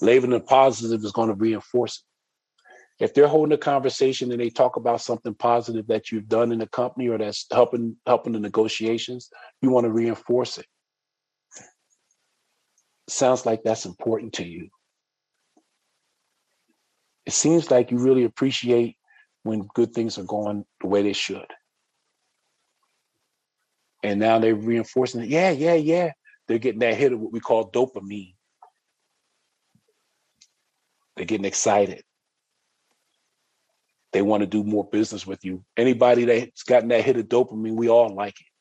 Labeling the positive is going to reinforce it. If they're holding a conversation and they talk about something positive that you've done in the company or that's helping the negotiations, you want to reinforce it. Sounds like that's important to you. It seems like you really appreciate when good things are going the way they should. And now they're reinforcing it. Yeah. They're getting that hit of what we call dopamine. They're getting excited. They want to do more business with you. Anybody that's gotten that hit of dopamine, we all like it.